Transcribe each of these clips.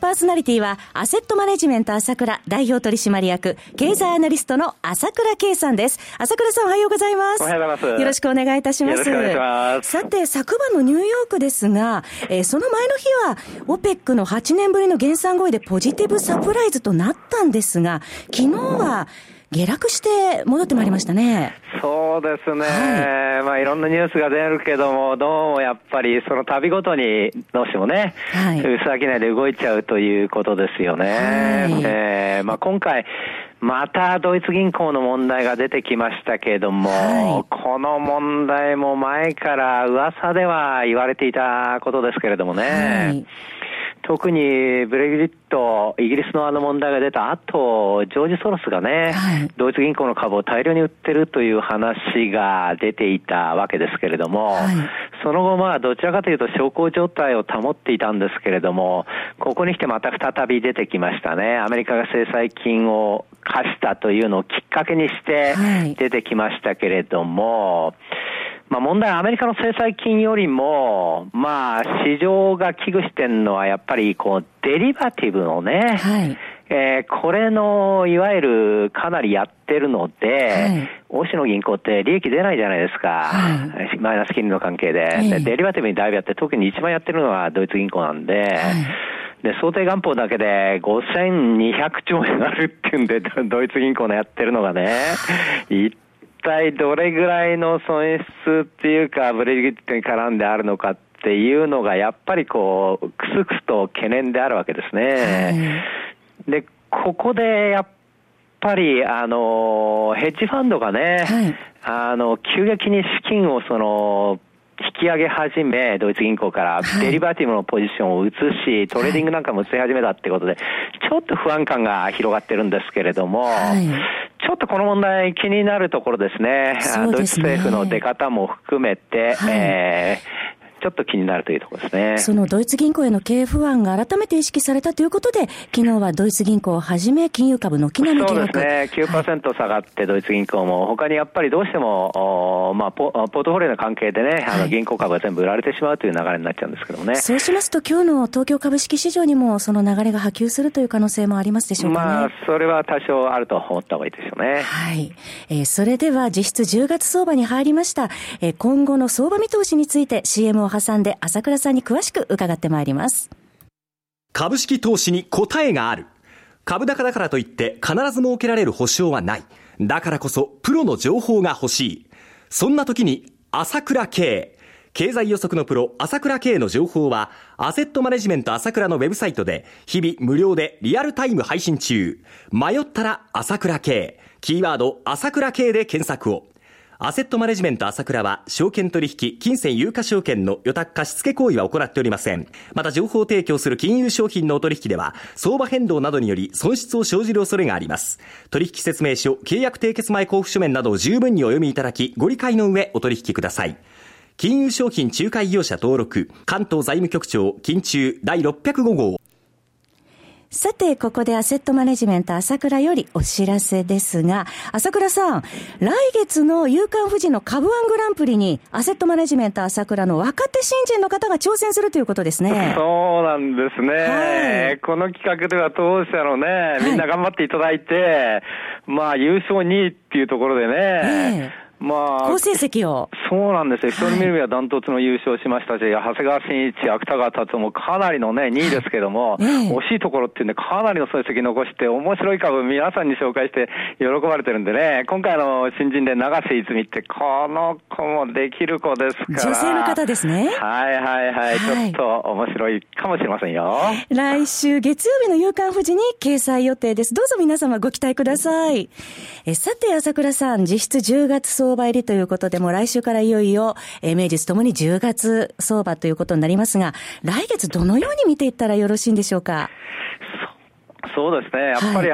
パーソナリティはアセットマネジメント朝倉代表取締役経済アナリストの朝倉慶さんです。朝倉さんおはようございます。おはようございます。よろしくお願いいたします。よろしくお願いします。さて昨晩のニューヨークですが、その前の日は OPEC の8年ぶりの減産合意でポジティブサプライズとなったんですが、昨日は下落して戻ってまいりましたね。そうですね、はい、まあいろんなニュースが出るけども、どうもやっぱりその度ごとにどうしてもね、はい、薄商いで動いちゃうということですよね、はい、まあ今回またドイツ銀行の問題が出てきましたけれども、はい、この問題も前から噂では言われていたことですけれどもね、はい、特にブレグジット、イギリスのあの問題が出た後、ジョージ・ソロスがね、はい、ドイツ銀行の株を大量に売ってるという話が出ていたわけですけれども、はい、その後まあどちらかというと小康状態を保っていたんですけれども、ここに来てまた再び出てきましたね。アメリカが制裁金を課したというのをきっかけにして出てきましたけれども、はい、まあ、問題はアメリカの制裁金よりも、まあ、市場が危惧してるのはやっぱりこうデリバティブのね、はい、これのいわゆるかなりやってるので、はい、欧州の銀行って利益出ないじゃないですか、はい、マイナス金利の関係で、でデリバティブにだいぶやって、特に一番やってるのはドイツ銀行なんで、はい、で想定元本だけで5200兆円あるっていうんで、ドイツ銀行のやってるのがね、一体どれぐらいの損失っていうかブレグジットに絡んであるのかっていうのがやっぱりこうくすくすと懸念であるわけですね、はい、でここでやっぱりヘッジファンドがね、はい、急激に資金をその引き上げ始め、ドイツ銀行からデリバティブのポジションを移し、トレーディングなんかも移り始めたってことで、ちょっと不安感が広がってるんですけれども、はい、ちょっとこの問題気になるところですね。ドイツ政府の出方も含めて、はい、ちょっと気になるというところですね。そのドイツ銀行への経営不安が改めて意識されたということで、昨日はドイツ銀行をはじめ金融株の軒並み下落。そうですね、 9% 下がってドイツ銀行も、他にやっぱりどうしても、まあ、ポートフォリオの関係でね、銀行株が全部売られてしまうという流れになっちゃうんですけどもね。そうしますと今日の東京株式市場にもその流れが波及するという可能性もありますでしょうかね。まあそれは多少あると思った方がいいでしょうね。はい、それでは実質10月相場に入りました。今後の相場見通しについて CM を挟んで朝倉さんに詳しく伺ってまいります。株式投資に答えがある。株高だからといって必ず設けられる保証はない。だからこそプロの情報が欲しい。そんな時に朝倉慶、経済予測のプロ朝倉慶の情報はアセットマネジメント朝倉のウェブサイトで日々無料でリアルタイム配信中。迷ったら朝倉慶、キーワード朝倉慶で検索を。アセットマネジメント朝倉は証券取引、金銭有価証券の予託貸付行為は行っておりません。また情報提供する金融商品のお取引では相場変動などにより損失を生じる恐れがあります。取引説明書、契約締結前交付書面などを十分にお読みいただき、ご理解の上お取引ください。金融商品仲介業者登録関東財務局長金中第605号。さてここでアセットマネジメント朝倉よりお知らせですが、朝倉さん、来月の夕刊フジの株1グランプリにアセットマネジメント朝倉の若手新人の方が挑戦するということですね。そうなんですね、はい、この企画では当社のね、みんな頑張っていただいて、はい、まあ優勝2位っていうところでね、まあ、好成績を。そうなんですよ。一人見る目はダントツの優勝しましたし、はい、長谷川慎一、芥川達夫もかなりのね、2位ですけども、惜しいところっていうんで、かなりの成績残して、面白い株皆さんに紹介して喜ばれてるんでね、今回の新人で長瀬泉って、この子もできる子ですから。女性の方ですね。はいはいはい。はい、ちょっと面白いかもしれませんよ。来週月曜日の夕刊フジに掲載予定です。どうぞ皆様ご期待ください。さて、朝倉さん、実質10月相場入りということで、もう来週からいよいよ、名実ともに10月相場ということになりますが、来月どのように見ていったらよろしいんでしょうか。そうですね、やっぱり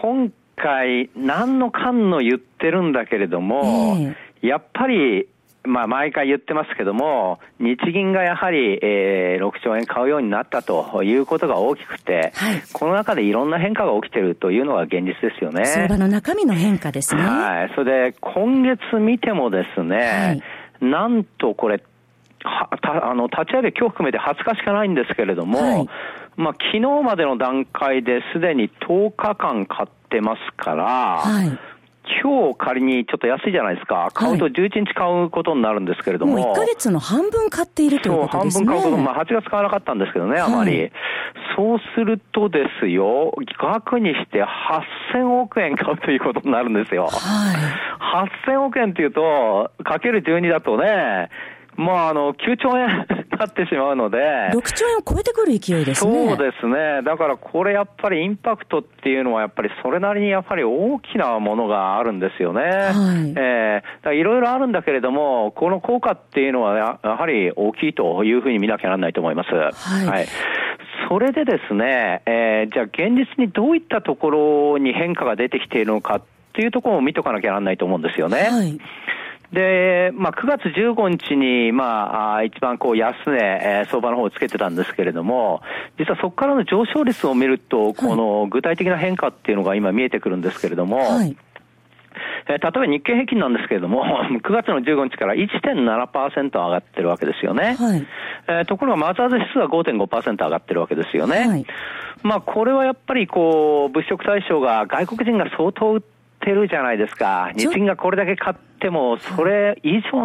今回何の間の言ってるんだけれども、やっぱり、まあ、毎回言ってますけども、日銀がやはり、6兆円買うようになったということが大きくて、はい、この中でいろんな変化が起きているというのが現実ですよね。相場の中身の変化ですね。はい。それで今月見てもですね、はい、なんとこれ立ち上げ今日含めて20日しかないんですけれども、はい、まあ、昨日までの段階ですでに10日間買ってますから、はい、今日仮にちょっと安いじゃないですか。買うと11日買うことになるんですけれども、はい、もう1ヶ月の半分買っているということですね。そう、半分買うこと、まあ、8月買わなかったんですけどね、あまり、はい、そうするとですよ、額にして8000億円買うということになるんですよ、はい、8000億円っていうとかける12だとね、まあ、9兆円なってしまうので、6兆円を超えてくる勢いですね。そうですね。だからこれやっぱりインパクトっていうのはやっぱりそれなりにやっぱり大きなものがあるんですよね。いろいろあるんだけれども、この効果っていうのはやはり大きいというふうに見なきゃならないと思います。はい、はい。それでですね、じゃあ現実にどういったところに変化が出てきているのかっていうところを見とかなきゃならないと思うんですよね。はい。で、まあ、9月15日に、まあ、一番こう安値、相場の方をつけてたんですけれども、実はそこからの上昇率を見ると、この具体的な変化っていうのが今見えてくるんですけれども、はい、例えば日経平均なんですけれども、9月の15日から 1.7% 上がってるわけですよね。はい。ところがマザーズ指数は 5.5% 上がってるわけですよね。はい。まあ、これはやっぱりこう、物色対象が外国人が相当売ってるじゃないですか。日銀がこれだけ買って、でもそれ以上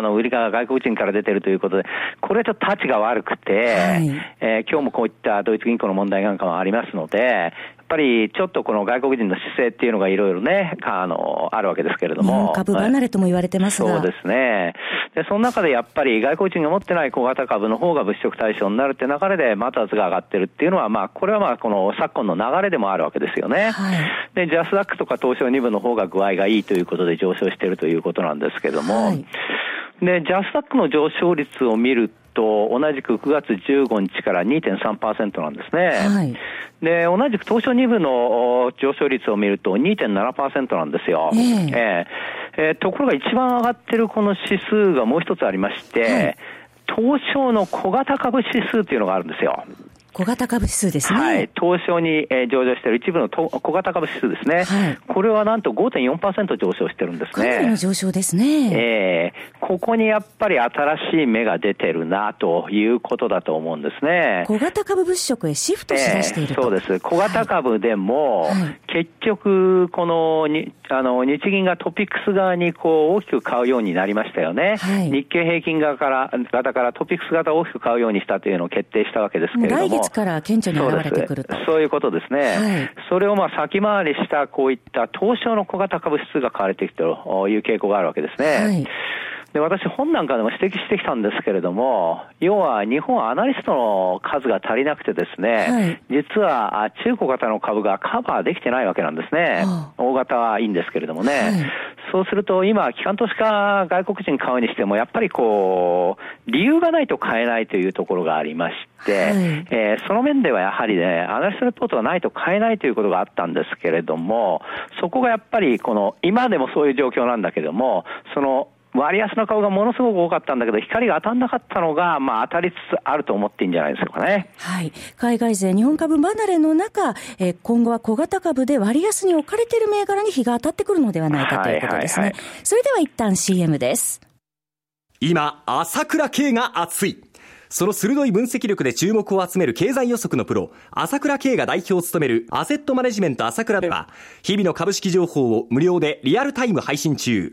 の売りが外国人から出ているということで、これはちょっと立ちが悪くて、はい、今日もこういったドイツ銀行の問題なんかもありますので、やっぱりちょっとこの外国人の姿勢っていうのがいろいろね、あるわけですけれども、日本株離れとも言われてますが、そうですね。で、その中でやっぱり外国人が持ってない小型株の方が物色対象になるって流れでマザーズが上がってるっていうのは、まあ、これはまあこの昨今の流れでもあるわけですよね。はい。で、ジャスダックとか東証2部の方が具合がいいということで上昇しているということなんですけども、はい、で、ジャスダックの上昇率を見ると同じく9月15日から 2.3% なんですね、はい、で、同じく東証2部の上昇率を見ると 2.7% なんですよ、ところが一番上がってるこの指数がもう一つありまして、はい、東証の小型株指数というのがあるんですよ。小型株指数ですね。はい。東証に上場している一部の小型株指数ですね。はい。これはなんと 5.4% 上昇してるんですね。かなりの上昇ですね。ここにやっぱり新しい芽が出てるなということだと思うんですね。小型株物色へシフトしだしていると。そうです。小型株でも、はい、結局この日銀がトピックス側にこう大きく買うようになりましたよね。はい。日経平均型からトピックス型を大きく買うようにしたというのを決定したわけですけれども。から顕著に現れてくると。そういうことですね、はい、それをまあ先回りしたこういった東証の小型株指数が買われていくという傾向があるわけですね、はい、で、私本なんかでも指摘してきたんですけれども、要は日本アナリストの数が足りなくてですね、はい、実は中小型の株がカバーできてないわけなんですね、はい、大型はいいんですけれどもね、はい、そうすると今機関投資家外国人買うにしてもやっぱりこう理由がないと買えないというところがありまして、はい、その面ではやはりね、アナリストレポートがないと買えないということがあったんですけれども、そこがやっぱりこの今でもそういう状況なんだけども、その割安の顔がものすごく多かったんだけど、光が当たんなかったのが、まあ、当たりつつあると思っていいんじゃないですかね。はい。海外勢、日本株離れの中、今後は小型株で割安に置かれている銘柄に日が当たってくるのではないかということですね。はいはいはい、それでは一旦 CM です。今、朝倉慶が熱い。その鋭い分析力で注目を集める経済予測のプロ、朝倉慶が代表を務めるアセットマネジメント朝倉では、日々の株式情報を無料でリアルタイム配信中。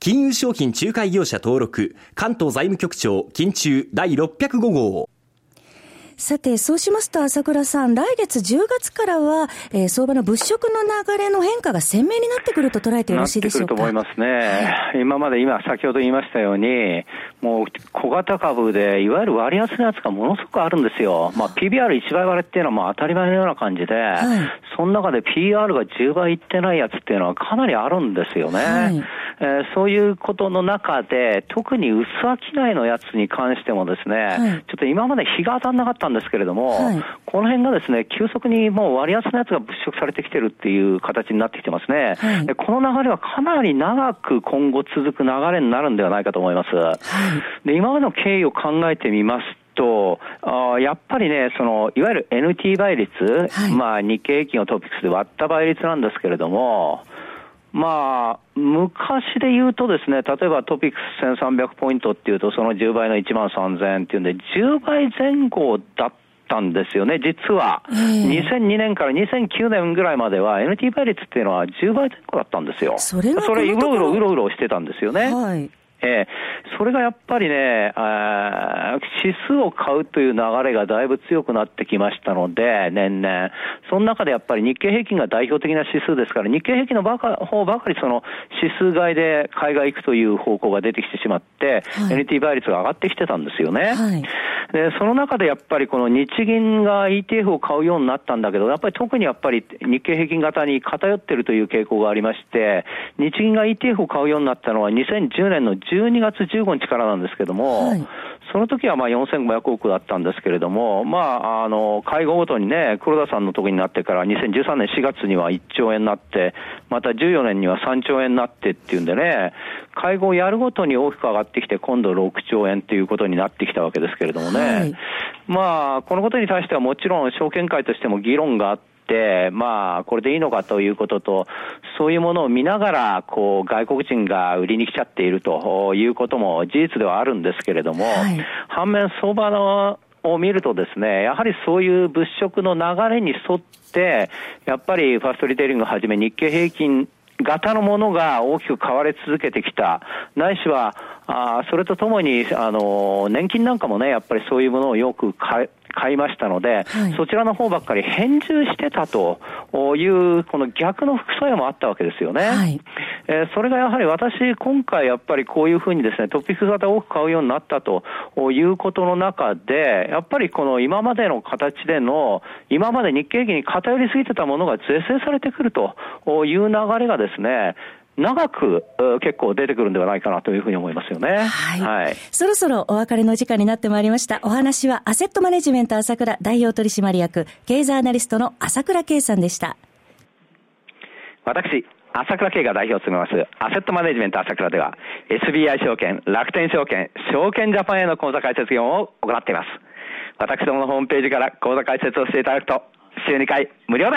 金融商品仲介業者登録、関東財務局長、金中第605号。さてそうしますと朝倉さん、来月10月からは、相場の物色の流れの変化が鮮明になってくると捉えてよろしいでしょうか。なってくると思いますね、はい、今先ほど言いましたようにもう小型株でいわゆる割安のやつがものすごくあるんですよ。まあ、PBR1 倍割れっていうのはもう当たり前のような感じで、はい、その中で PR が10倍いってないやつっていうのはかなりあるんですよね、はい、そういうことの中で特に薄商いのやつに関してもですね、はい、ちょっと今まで日が当たらなかったんですけれども、はい、この辺がですね急速にもう割安のやつが物色されてきてるっていう形になってきてますね、はい、でこの流れはかなり長く今後続く流れになるんではないかと思います、はい、で今までの経緯を考えてみますとやっぱりねそのいわゆる NT 倍率、はい、まあ、日経平均をトピックスで割った倍率なんですけれども、まあ、昔で言うとですね、例えばトピックス1300ポイントっていうと、その10倍の1万3000っていうんで、10倍前後だったんですよね、実は。2002年から2009年ぐらいまでは、NT 倍率っていうのは10倍前後だったんですよ。それうろうろしてたんですよね。はい。それがやっぱりね、指数を買うという流れがだいぶ強くなってきましたので、年々。その中でやっぱり日経平均が代表的な指数ですから、日経平均の方ばかりその指数買いで海外行くという方向が出てきてしまって、はい、NT 倍率が上がってきてたんですよね。はい、でその中でやっぱりこの日銀が ETF を買うようになったんだけど、やっぱり特にやっぱり日経平均型に偏ってるという傾向がありまして、日銀が ETF を買うようになったのは2010年の12月15日からなんですけども、はい、その時はまあ4500億だったんですけれども、まあ、会合ごとにね、黒田さんの時になってから2013年4月には1兆円になって、また14年には3兆円になってっていうんでね、会合をやるごとに大きく上がってきて、今度6兆円ということになってきたわけですけれどもね、はい、まあ、このことに対してはもちろん証券会としても議論があって、まあ、これでいいのかということと、そういうものを見ながらこう外国人が売りに来ちゃっているということも事実ではあるんですけれども、はい、反面相場を見るとですね、やはりそういう物色の流れに沿ってやっぱりファーストリテイリングをはじめ日経平均型のものが大きく買われ続けてきた、ないしはそれとともに年金なんかもね、やっぱりそういうものをよく買いましたので、はい、そちらの方ばっかり返従してたというこの逆の副作用もあったわけですよね、はい、それがやはり私今回やっぱりこういうふうにですねトピック型を多く買うようになったということの中で、やっぱりこの今までの形での今まで日経平均に偏りすぎてたものが是正されてくるという流れがですね長く結構出てくるんではないかなというふうに思いますよね。はい。はい、そろそろお別れの時間になってまいりました。お話はアセットマネジメント朝倉代表取締役経済アナリストの朝倉慶さんでした。私、朝倉慶が代表を務めますアセットマネジメント朝倉では SBI 証券、楽天証券、証券ジャパンへの口座開設業務を行っています。私どものホームページから口座開設をしていただくと週2回無料で